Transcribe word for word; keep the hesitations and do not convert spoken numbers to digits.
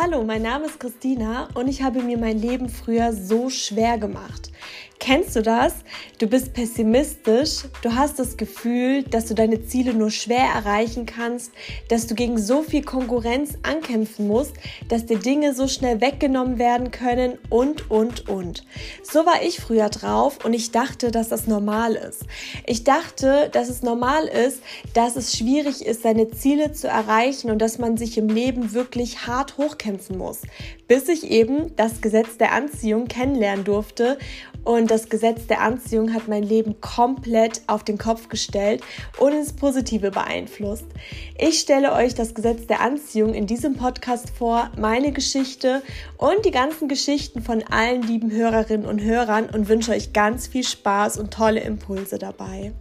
Hallo, mein Name ist Christina und ich habe mir mein Leben früher so schwer gemacht. Kennst du das? Du bist pessimistisch, du hast das Gefühl, dass du deine Ziele nur schwer erreichen kannst, dass du gegen so viel Konkurrenz ankämpfen musst, dass dir Dinge so schnell weggenommen werden können und, und, und. So war ich früher drauf und ich dachte, dass das normal ist. Ich dachte, dass es normal ist, dass es schwierig ist, seine Ziele zu erreichen und dass man sich im Leben wirklich hart hochkämpfen muss, bis ich eben das Gesetz der Anziehung kennenlernen durfte. Und das Gesetz der Anziehung hat mein Leben komplett auf den Kopf gestellt und ins Positive beeinflusst. Ich stelle euch das Gesetz der Anziehung in diesem Podcast vor, meine Geschichte und die ganzen Geschichten von allen lieben Hörerinnen und Hörern und wünsche euch ganz viel Spaß und tolle Impulse dabei.